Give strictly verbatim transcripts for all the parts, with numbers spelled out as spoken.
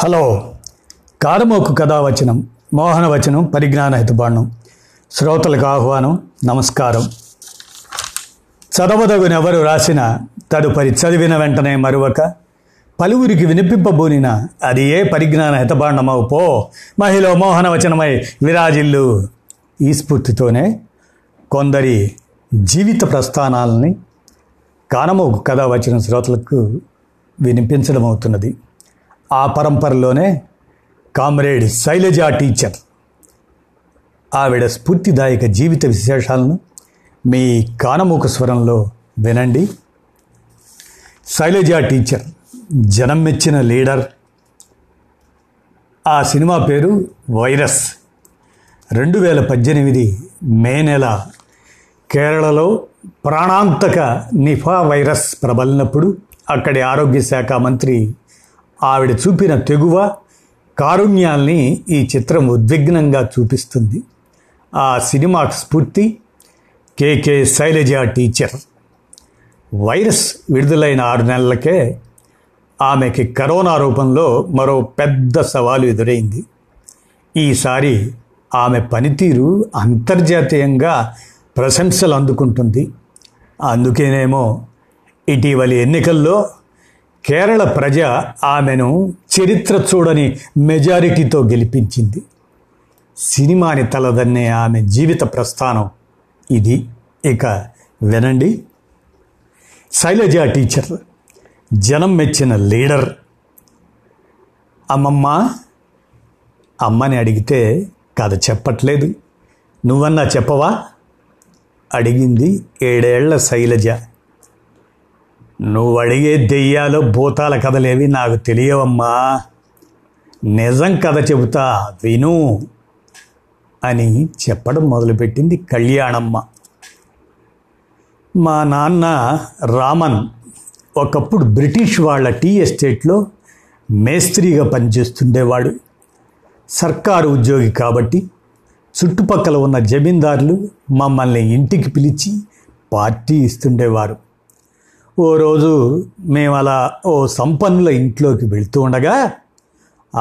Hello కారమోకు కథావచనం మోహనవచనం పరిజ్ఞాన హితబాండం శ్రోతలకు ఆహ్వానం. నమస్కారం. చదవదగునెవరు రాసిన తదుపరి చదివిన వెంటనే మరొక పలువురికి వినిపింపబోనిన అది ఏ పరిజ్ఞాన హితబాండమవు పో మహిళ మోహనవచనమై విరాజిల్లు. ఈ స్ఫూర్తితోనే కొందరి జీవిత ప్రస్థానాలని కారమోకు కథావచన శ్రోతలకు వినిపించడం అవుతున్నది. ఆ పరంపరలోనే కామ్రేడ్ శైలజ టీచర్, ఆవిడ స్ఫూర్తిదాయక జీవిత విశేషాలను మీ కానమూక స్వరంలో వినండి. శైలజ టీచర్ జనం మెచ్చిన లీడర్. ఆ సినిమా పేరు వైరస్. రెండు వేల పద్దెనిమిది మే నెల కేరళలో ప్రాణాంతక నిఫా వైరస్ ప్రబలినప్పుడు అక్కడి ఆరోగ్య శాఖ మంత్రి ఆవిడ చూపిన తెగువ కారుణ్యాల్ని ఈ చిత్రం ఉద్విగ్నంగా చూపిస్తుంది. ఆ సినిమా స్ఫూర్తి కే కే శైలజ టీచర్. వైరస్ విడుదలైన ఆరు నెలలకే ఆమెకి కరోనా రూపంలో మరో పెద్ద సవాలు ఎదురైంది. ఈసారి ఆమె పనితీరు అంతర్జాతీయంగా ప్రశంసలు అందుకుంటుంది. అందుకేనేమో ఇటీవలి ఎన్నికల్లో కేరళ ప్రజ ఆమెను చరిత్ర చూడని మెజారిటీతో గెలిపించింది. సినిమాని తలదన్నే ఆమె జీవిత ప్రస్థానం ఇది. ఇక వినండి. శైలజ టీచర్ జనం మెచ్చిన లీడర్. అమ్మమ్మ అమ్మని అడిగితే కథ చెప్పట్లేదు, నువ్వన్నా చెప్పవా అడిగింది ఏడేళ్ల శైలజ. నువ్వు అడిగే దెయ్యాలు భూతాల కథలేవి నాకు తెలియవమ్మా, నిజం కథ చెబుతా విను అని చెప్పడం మొదలుపెట్టింది కళ్యాణమ్మ. మా నాన్న రామన్ ఒకప్పుడు బ్రిటిష్ వాళ్ళ టీ ఎస్టేట్లో మేస్త్రీగా పనిచేస్తుండేవాడు. సర్కారు ఉద్యోగి కాబట్టి చుట్టుపక్కల ఉన్న జమీందారులు మమ్మల్ని ఇంటికి పిలిచి పార్టీ ఇస్తుండేవారు. ఓ రోజు మేము అలా ఓ సంపన్నుల ఇంట్లోకి వెళుతూ ఉండగా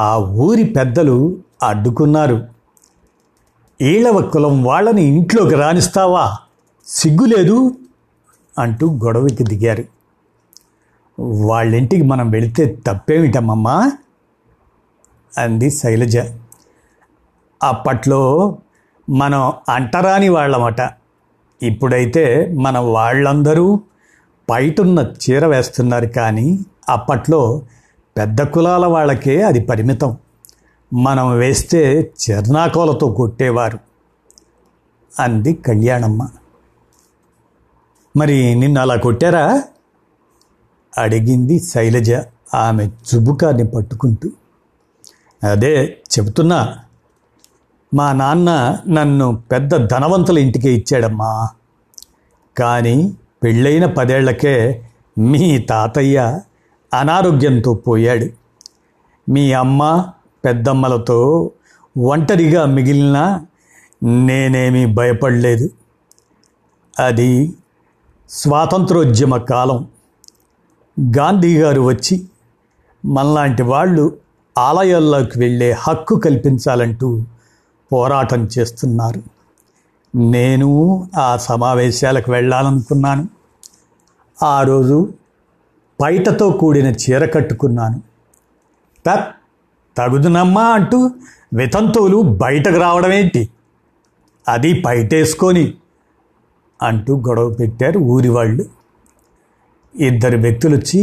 ఆ ఊరి పెద్దలు అడ్డుకున్నారు. ఈళవ కులం వాళ్ళని ఇంట్లోకి రానిస్తావా, సిగ్గులేదు అంటూ గొడవకి దిగారు. వాళ్ళింటికి మనం వెళితే తప్పేమిటమ్మా అంది శైలజ. అప్పట్లో మనం అంటరాని వాళ్ళమట, ఇప్పుడైతే మన వాళ్ళందరూ బయటున్న చీర వేస్తున్నారు, కానీ అప్పట్లో పెద్ద కులాల వాళ్ళకే అది పరిమితం. మనం వేస్తే చిరునాకోలతో కొట్టేవారు అంది కళ్యాణమ్మ. మరి నిన్ను అలా కొట్టారా అడిగింది శైలజ ఆమె చుబుకాన్ని పట్టుకుంటూ. అదే చెబుతున్నా, మా నాన్న నన్ను పెద్ద ధనవంతుల ఇంటికి ఇచ్చాడమ్మా, కానీ పెళ్ళైన పదేళ్లకే మీ తాతయ్య అనారోగ్యంతో పోయాడు. మీ అమ్మ పెద్దమ్మలతో ఒంటరిగా మిగిలినా నేనేమీ భయపడలేదు. అది స్వాతంత్రోద్యమ కాలం. గాంధీ గారు వచ్చి మనలాంటి వాళ్ళు ఆలయాల్లోకి వెళ్ళే హక్కు కల్పించాలంటూ పోరాటం చేస్తున్నారు. నేను ఆ సమావేశాలకు వెళ్ళాలనుకున్నాను. ఆ రోజు పైటతో కూడిన చీర కట్టుకున్నాను. తత్ తగుదునమ్మా అంటూ వితంతువులు బయటకు రావడమేంటి, అది పైటేసుకొని అంటూ గొడవ పెట్టారు ఊరివాళ్ళు. ఇద్దరు వ్యక్తులు వచ్చి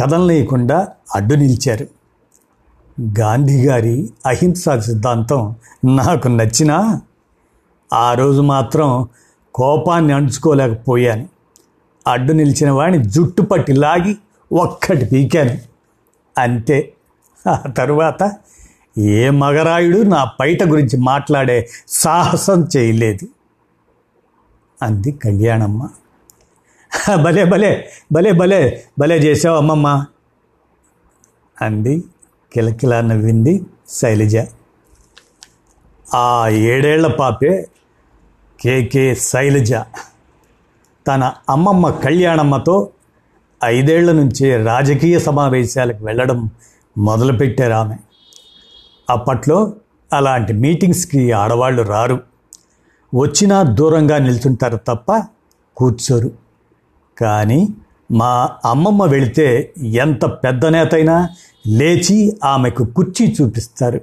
కదలనీయకుండా అడ్డు నిలిచారు. గాంధీగారి అహింసా సిద్ధాంతం నాకు నచ్చినా ఆ రోజు మాత్రం కోపాన్ని అణుచుకోలేకపోయాను. అడ్డు నిలిచిన వాడిని జుట్టు పట్టి లాగి ఒక్కటి పీకాను, అంతే. ఆ తరువాత ఏ మగరాయుడు నా పైట గురించి మాట్లాడే సాహసం చేయలేదు అంది కళ్యాణమ్మ. భలే భలే భలే భలే భలే చేసావు అమ్మమ్మ అంది కిలకిలా నవ్వింది శైలజ. ఆ ఏడేళ్ల పాపే కే కే శైలజ. తన అమ్మమ్మ కళ్యాణమ్మతో ఐదేళ్ల నుంచే రాజకీయ సమావేశాలకు వెళ్ళడం మొదలుపెట్టారు ఆమె. అప్పట్లో అలాంటి మీటింగ్స్కి ఆడవాళ్ళు రారు, వచ్చినా దూరంగా నిల్చుంటారు తప్ప కూర్చోరు. కానీ మా అమ్మమ్మ వెళితే ఎంత పెద్ద నేతైనా లేచి ఆమెకు కుర్చీ చూపిస్తారు.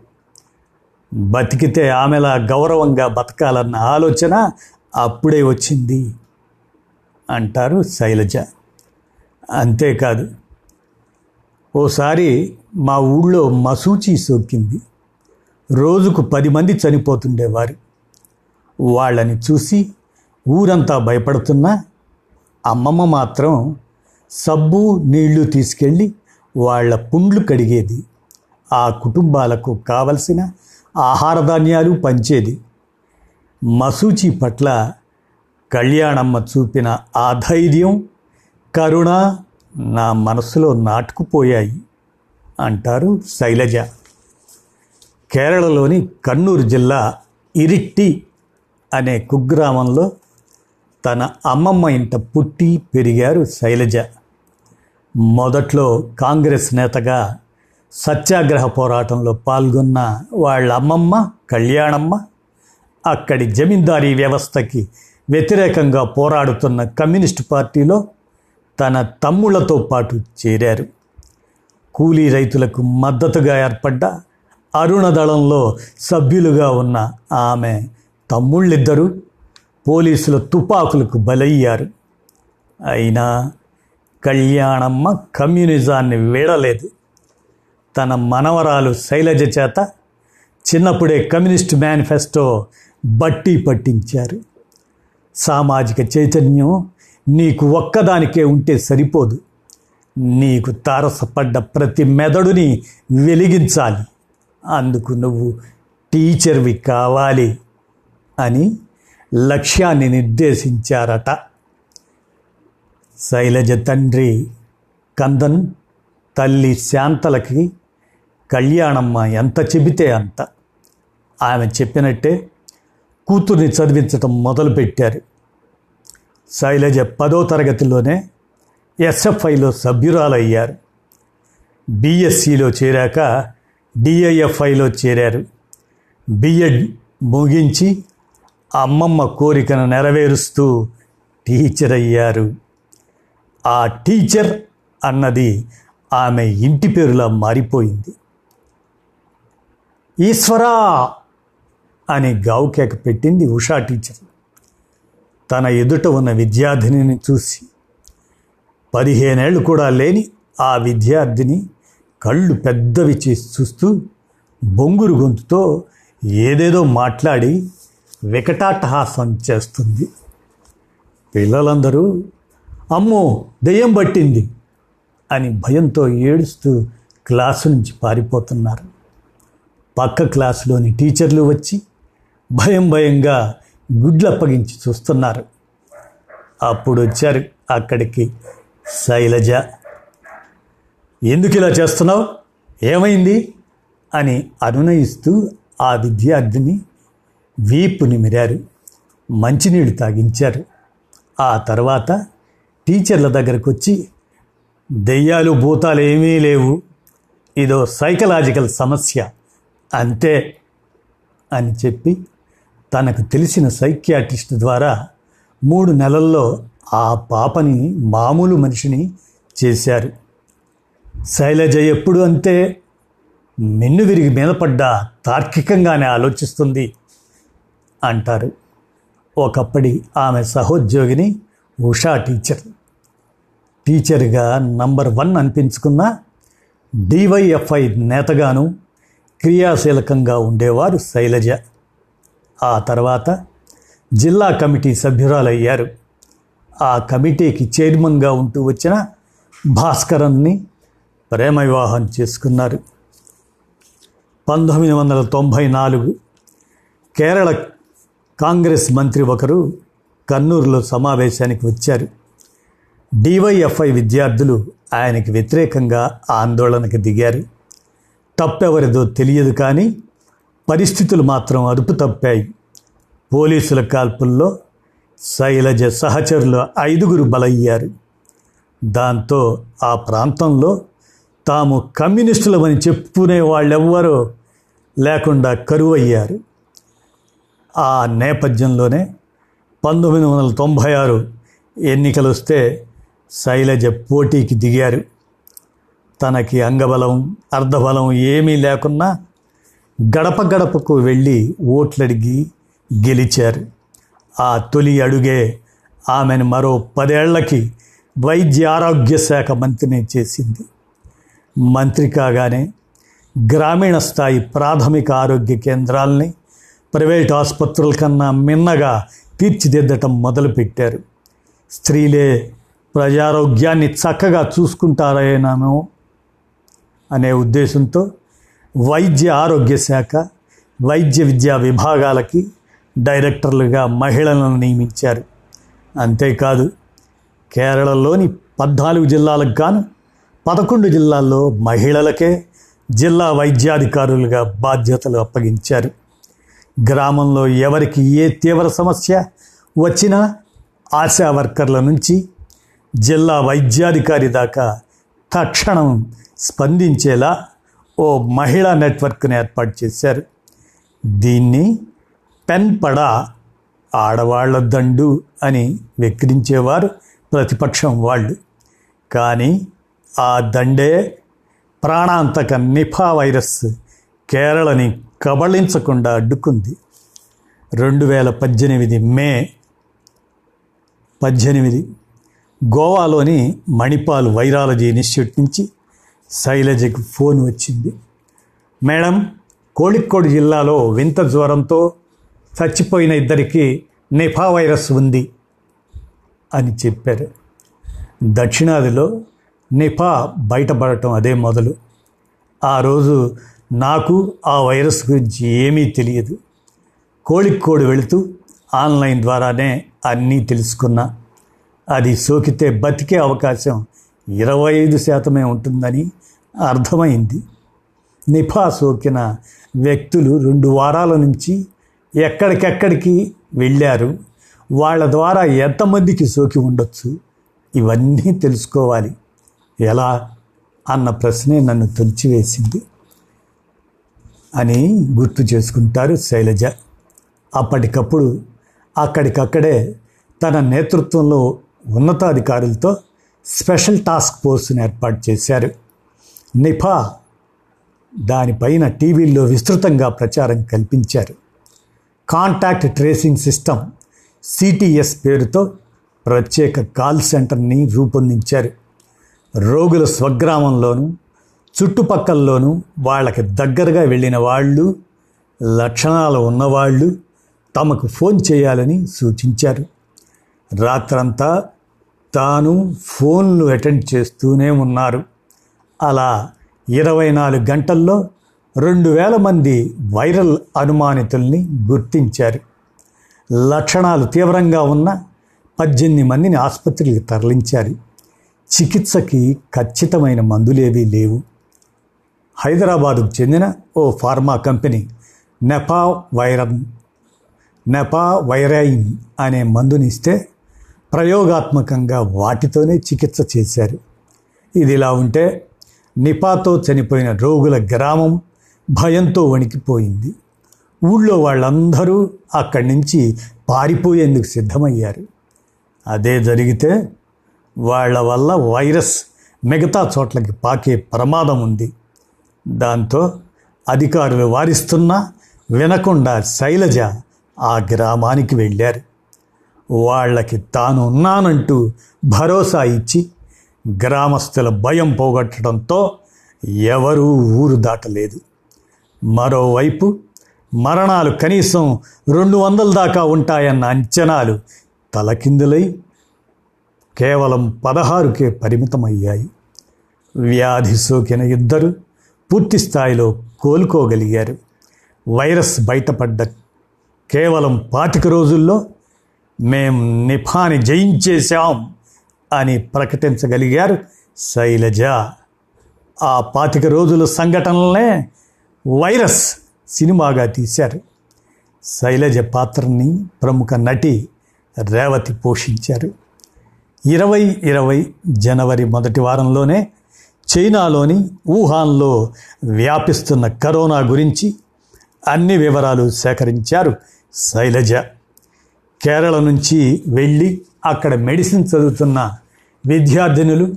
బతికితే ఆమెలా గౌరవంగా బతకాలన్న ఆలోచన అప్పుడే వచ్చింది అంటారు శైలజ. అంతేకాదు, ఓసారి మా ఊళ్ళో మసూచి సోకింది. రోజుకు పది మంది చనిపోతుండేవారు. వాళ్ళని చూసి ఊరంతా భయపడుతున్నా అమ్మమ్మ మాత్రం సబ్బు నీళ్లు తీసుకెళ్ళి వాళ్ళ పుండ్లు కడిగేది. ఆ కుటుంబాలకు కావలసిన ఆహార ధాన్యాలు పంచేది. మసూచి పట్ల కళ్యాణమ్మ చూపిన ఆ ధైర్యం, కరుణ నా మనసులో నాటుకుపోయాయి అంటారు శైలజ. కేరళలోని కన్నూరు జిల్లా ఇరిట్టి అనే కుగ్రామంలో తన అమ్మమ్మ ఇంట పుట్టి పెరిగారు శైలజ. మొదట్లో కాంగ్రెస్ నేతగా సత్యాగ్రహ పోరాటంలో పాల్గొన్న వాళ్ళ అమ్మమ్మ కళ్యాణమ్మ అక్కడి జమీందారీ వ్యవస్థకి వ్యతిరేకంగా పోరాడుతున్న కమ్యూనిస్టు పార్టీలో తన తమ్ముళ్లతో పాటు చేరారు. కూలీ రైతులకు మద్దతుగా ఏర్పడ్డ అరుణదళంలో సభ్యులుగా ఉన్న ఆమె తమ్ముళ్ళిద్దరూ పోలీసుల తుపాకులకు బలయ్యారు. అయినా కళ్యాణమ్మ కమ్యూనిజాన్ని వీడలేదు. తన మనవరాలు శైలజ చేత చిన్నప్పుడే కమ్యూనిస్ట్ మేనిఫెస్టో బట్టి పట్టించారు. సామాజిక చైతన్యం నీకు ఒక్కదానికే ఉంటే సరిపోదు, నీకు తారసపడ్డ ప్రతి మెదడుని వెలిగించాలి, అందుకు నువ్వు టీచర్వి కావాలి అని లక్ష్యాన్ని నిర్దేశించారట. శైలజ తండ్రి కందన్, తల్లి శాంతలకి కళ్యాణమ్మ ఎంత చెబితే అంత. ఆమె చెప్పినట్టే కూతుర్ని చదివించటం మొదలుపెట్టారు. శైలజ పదో తరగతిలోనే ఎస్ఎఫ్ఐలో సభ్యురాలయ్యారు. బీఎస్సీలో చేరాక డివైఎఫ్ఐలో చేరారు. బీఎడ్ ముగించి అమ్మమ్మ కోరికను నెరవేరుస్తూ టీచర్ అయ్యారు. ఆ టీచర్ అన్నది ఆమె ఇంటి పేరులా మారిపోయింది. ఈశ్వరా అని గావుకేక పెట్టింది ఉషా టీచర్. తన ఎదుట ఉన్న విద్యార్థినిని చూసి పదిహేనేళ్ళు కూడా లేని ఆ విద్యార్థిని కళ్ళు పెద్దవి చేసి చూస్తూ బొంగురు గొంతుతో ఏదేదో మాట్లాడి వికటాటహాసం చేస్తుంది. పిల్లలందరూ అమ్మో దెయ్యం పట్టింది అని భయంతో ఏడుస్తూ క్లాసు నుంచి పారిపోతున్నారు. పక్క క్లాసులోని టీచర్లు వచ్చి భయం భయంగా గుడ్లు అప్పగించి చూస్తున్నారు. అప్పుడు వచ్చారు అక్కడికి శైలజ. ఎందుకు ఇలా చేస్తున్నావు, ఏమైంది అని అనునయిస్తూ ఆ విద్యార్థిని వీపు నిమిరారు, మంచినీళ్ళు తాగించారు. ఆ తర్వాత టీచర్ల దగ్గరకు వచ్చి దెయ్యాలు భూతాలు ఏమీ లేవు, ఇదో సైకలాజికల్ సమస్య అంతే అని చెప్పి తనకు తెలిసిన సైకియాట్రిస్ట్ ద్వారా మూడు నెలల్లో ఆ పాపని మామూలు మనిషిని చేశారు. శైలజ ఎప్పుడు అంతే, నిన్ను విరిగి మీద పడ్డా తార్కికంగానే ఆలోచిస్తుంది అంటారు ఒకప్పటి ఆమె సహోద్యోగిని ఉషా టీచర్. టీచర్గా నంబర్ వన్ అనిపించుకున్న డివైఎఫ్ఐ నేతగాను క్రియాశీలకంగా ఉండేవారు శైలజ. ఆ తర్వాత జిల్లా కమిటీ సభ్యురాలయ్యారు. ఆ కమిటీకి చైర్మన్గా ఉంటూ వచ్చిన భాస్కరన్ని ప్రేమ వివాహం చేసుకున్నారు. పంతొమ్మిది వందల తొంభై నాలుగు కేరళ కాంగ్రెస్ మంత్రి ఒకరు కన్నూరులో సమావేశానికి వచ్చారు. డివైఎఫ్ఐ విద్యార్థులు ఆయనకి వ్యతిరేకంగా ఆందోళనకు దిగారు. తప్పెవరిదో తెలియదు కానీ పరిస్థితులు మాత్రం అదుపు తప్పాయి. పోలీసుల కాల్పుల్లో శైలజ సహచరులు ఐదుగురు బలయ్యారు. దాంతో ఆ ప్రాంతంలో తాము కమ్యూనిస్టులమని చెప్పుకునే వాళ్ళెవ్వరూ లేకుండా కరువు అయ్యారు. ఆ నేపథ్యంలోనే పంతొమ్మిది వందల తొంభై ఆరు ఎన్నికలు వస్తే శైలజ పోటీకి దిగారు. తనకి అంగబలం అర్ధబలం ఏమీ లేకున్నా గడప గడపకు వెళ్ళి ఓట్లడిగి గెలిచారు. ఆ తొలి అడుగే ఆమెను మరో పదేళ్లకి వైద్య ఆరోగ్య శాఖ మంత్రిని చేసింది. మంత్రి కాగానే గ్రామీణ స్థాయి ప్రాథమిక ఆరోగ్య కేంద్రాలని ప్రైవేట్ ఆసుపత్రుల కన్నా మిన్నగా తీర్చిదిద్దటం మొదలుపెట్టారు. స్త్రీలే ప్రజారోగ్యాన్ని చక్కగా చూసుకుంటారేనామో అనే ఉద్దేశంతో వైద్య ఆరోగ్య శాఖ వైద్య విద్యా విభాగాలకి డైరెక్టర్లుగా మహిళలను నియమించారు. అంతేకాదు, కేరళలోని పద్నాలుగు జిల్లాలకు గాను పదకొండు జిల్లాల్లో మహిళలకే జిల్లా వైద్యాధికారులుగా బాధ్యతలు అప్పగించారు. గ్రామంలో ఎవరికి ఏ తీవ్ర సమస్య వచ్చినా ఆశా వర్కర్ల నుంచి జిల్లా వైద్యాధికారి దాకా తక్షణం స్పందించేలా ఓ మహిళా నెట్వర్క్ని ఏర్పాటు చేశారు. దీన్ని పెన్పడ, ఆడవాళ్ల దండు అని వెక్కిరించేవారు ప్రతిపక్షం వాళ్ళు. కానీ ఆ దండే ప్రాణాంతక నిఫా వైరస్ కేరళని కబళించకుండా అడ్డుకుంది. రెండు వేల పద్దెనిమిది మే పద్దెనిమిది గోవాలోని మణిపాల్ వైరాలజీ ఇన్స్టిట్యూట్ నుంచి శైలజకు ఫోన్ వచ్చింది. మేడం, కోళిక్కోడ్ జిల్లాలో వింత జ్వరంతో చచ్చిపోయిన ఇద్దరికి నిఫా వైరస్ ఉంది అని చెప్పారు. దక్షిణాదిలో నిఫా బయటపడటం అదే మొదలు. ఆ రోజు నాకు ఆ వైరస్ గురించి ఏమీ తెలియదు. కోళిక్కోడ్ వెళుతూ ఆన్లైన్ ద్వారానే అన్నీ తెలుసుకున్నా. అది సోకితే బతికే అవకాశం ఇరవై ఐదు శాతమే ఉంటుందని అర్థమైంది. నిఫా సోకిన వ్యక్తులు రెండు వారాల నుంచి ఎక్కడికెక్కడికి వెళ్ళారు, వాళ్ళ ద్వారా ఎంతమందికి సోకి ఉండొచ్చు, ఇవన్నీ తెలుసుకోవాలి ఎలా అన్న ప్రశ్నే నన్ను తొలిచివేసింది అని గుర్తు చేసుకుంటారు శైలజ. అప్పటికప్పుడు అక్కడికక్కడే తన నేతృత్వంలో ఉన్నతాధికారులతో స్పెషల్ టాస్క్ ఫోర్స్ను ఏర్పాటు చేశారు. నిఫా దానిపైన టీవీల్లో విస్తృతంగా ప్రచారం కల్పించారు. కాంటాక్ట్ ట్రేసింగ్ సిస్టమ్ సిటీఎస్ పేరుతో ప్రత్యేక కాల్ సెంటర్ని రూపొందించారు. రోగుల స్వగ్రామంలోనూ చుట్టుపక్కల్లోనూ వాళ్ళకి దగ్గరగా వెళ్ళిన వాళ్ళు, లక్షణాలు ఉన్నవాళ్ళు తమకు ఫోన్ చేయాలని సూచించారు. రాత్రంతా తాను ఫోన్లు అటెండ్ చేస్తూనే ఉన్నారు. అలా ఇరవై నాలుగు గంటల్లో రెండు వేల మంది వైరల్ అనుమానితుల్ని గుర్తించారు. లక్షణాలు తీవ్రంగా ఉన్న పద్దెనిమిది మందిని ఆసుపత్రికి తరలించారు. చికిత్సకి ఖచ్చితమైన మందులేవీ లేవు. హైదరాబాదుకు చెందిన ఓ ఫార్మా కంపెనీ నెపావైరమ్ నెపావైరైన్ అనే మందునిస్తే ప్రయోగాత్మకంగా వాటితోనే చికిత్స చేశారు. ఇది ఇలా ఉంటే నిపాతో చనిపోయిన రోగుల గ్రామం భయంతో వణికిపోయింది. ఊళ్ళో వాళ్ళందరూ అక్కడి నుంచి పారిపోయేందుకు సిద్ధమయ్యారు. అదే జరిగితే వాళ్ళ వల్ల వైరస్ మిగతా చోట్లకి పాకే ప్రమాదం ఉంది. దాంతో అధికారులు వారిస్తున్నా వినకుండా శైలజ ఆ గ్రామానికి వెళ్ళారు. వాళ్ళకి తాను ఉన్నానంటూ భరోసా ఇచ్చి గ్రామస్తుల భయం పోగొట్టడంతో ఎవరూ ఊరు దాటలేదు. మరోవైపు మరణాలు కనీసం రెండు వందల దాకా ఉంటాయన్న అంచనాలు తలకిందులై కేవలం పదహారుకే పరిమితమయ్యాయి. వ్యాధి సోకిన ఇద్దరు పూర్తి స్థాయిలో కోలుకోగలిగారు. వైరస్ బయటపడ్డ కేవలం పాతిక రోజుల్లో మేం నిఫాని జయించేశాం అని ప్రకటించగలిగారు శైలజ. ఆ పాతిక రోజుల సంఘటనలనే వైరస్ సినిమాగా తీశారు. శైలజ పాత్రని ప్రముఖ నటి రేవతి పోషించారు. ఇరవై ఇరవై జనవరి మొదటి వారంలోనే చైనాలోని వుహాన్లో వ్యాపిస్తున్న కరోనా గురించి అన్ని వివరాలు సేకరించారు శైలజ. కేరళ నుంచి వెళ్ళి అక్కడ మెడిసిన్ చదువుతున్న విద్యార్థినులు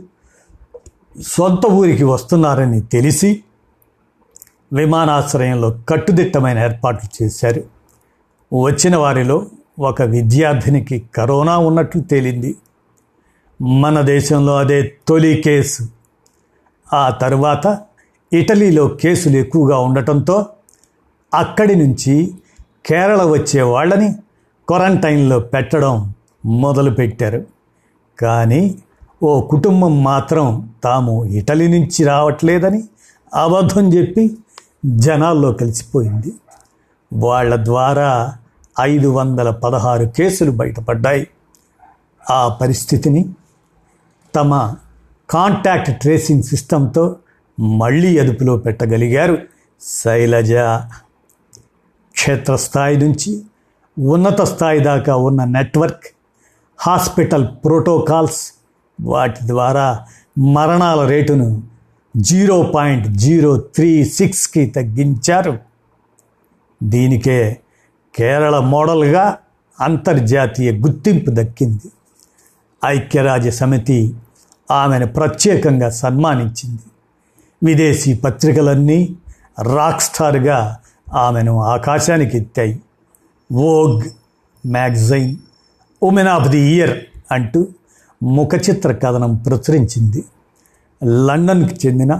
సొంత ఊరికి వస్తున్నారని తెలిసి విమానాశ్రయంలో కట్టుదిట్టమైన ఏర్పాట్లు చేశారు. వచ్చిన వారిలో ఒక విద్యార్థినికి కరోనా ఉన్నట్లు తేలింది. మన దేశంలో అదే తొలి కేసు. ఆ తర్వాత ఇటలీలో కేసులు ఎక్కువగా ఉండటంతో అక్కడి నుంచి కేరళ వచ్చే వాళ్ళని క్వారంటైన్లో పెట్టడం మొదలుపెట్టారు. కానీ ఓ కుటుంబం మాత్రం తాము ఇటలీ నుంచి రావట్లేదని అబద్ధం చెప్పి జనాల్లో కలిసిపోయింది. వాళ్ళ ద్వారా ఐదు వందల పదహారు కేసులు బయటపడ్డాయి. ఆ పరిస్థితిని తమ కాంటాక్ట్ ట్రేసింగ్ సిస్టంతో మళ్ళీ అదుపులో పెట్టగలిగారు శైలజ. క్షేత్రస్థాయి నుంచి ఉన్నత స్థాయి దాకా ఉన్న నెట్వర్క్, హాస్పిటల్ ప్రోటోకాల్స్, వాటి ద్వారా మరణాల రేటును జీరో పాయింట్ జీరో త్రీ సిక్స్కి తగ్గించారు. దీనికే కేరళ మోడల్గా అంతర్జాతీయ గుర్తింపు దక్కింది. ఐక్యరాజ్య సమితి ఆమెను ప్రత్యేకంగా సన్మానించింది. విదేశీ పత్రికలన్నీ రాక్ స్టార్గా ఆమెను ఆకాశానికి ఎత్తాయి. Vogue magazine woman of the year అంటూ ముఖచిత్ర కథనం ప్రచురించింది. లండన్కి చెందిన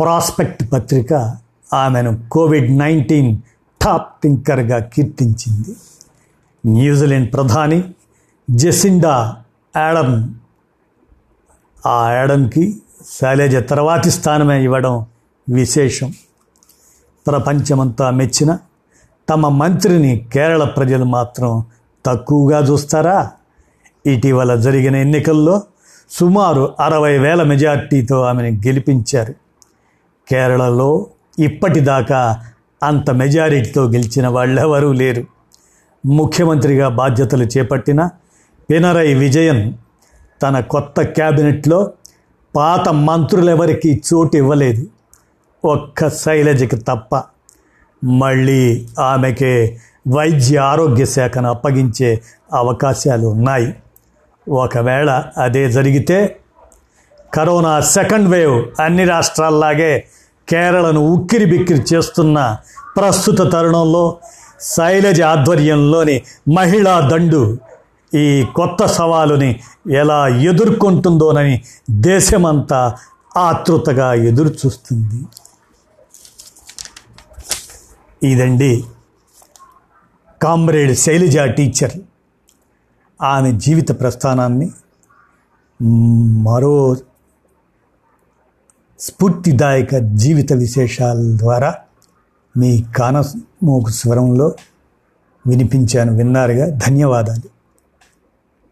ప్రాస్పెక్ట్ పత్రిక ఆమెను కోవిడ్ నైన్టీన్ టాప్ థింకర్గా కీర్తించింది. న్యూజిలాండ్ ప్రధాని జెసిండా ఆర్డర్న్, ఆ ఆర్డర్న్కి శైలజ తర్వాతి స్థానమే ఇవ్వడం విశేషం. ప్రపంచమంతా మెచ్చిన తమ మంత్రిని కేరళ ప్రజలు మాత్రం తక్కువగా చూస్తారా? ఇటీవల జరిగిన ఎన్నికల్లో సుమారు అరవై వేల మెజార్టీతో ఆమెను గెలిపించారు. కేరళలో ఇప్పటిదాకా అంత మెజారిటీతో గెలిచిన వాళ్ళెవరూ లేరు. ముఖ్యమంత్రిగా బాధ్యతలు చేపట్టిన పినరయి విజయన్ తన కొత్త క్యాబినెట్లో పాత మంత్రులెవరికి చోటు ఇవ్వలేదు, ఒక్క శైలజకి తప్ప. మళ్ళీ ఆమెకే వైద్య ఆరోగ్య శాఖను అప్పగించే అవకాశాలు ఉన్నాయి. ఒకవేళ అదే జరిగితే కరోనా సెకండ్ వేవ్ అన్ని రాష్ట్రాల్లాగే కేరళను ఉక్కిరి బిక్కిరి చేస్తున్న ప్రస్తుత తరుణంలో శైలజ ఆధ్వర్యంలోని మహిళా దండు ఈ కొత్త సవాలుని ఎలా ఎదుర్కొంటుందోనని దేశమంతా ఆతృతగా ఎదురుచూస్తుంది. ఇదండి కామ్రేడ్ శైలజ టీచర్. ఆమె జీవిత ప్రస్థానాన్ని మరో స్ఫూర్తిదాయక జీవిత విశేషాల ద్వారా మీ కానమోకు స్వరంలో వినిపించాను. విన్నారుగా, ధన్యవాదాలు.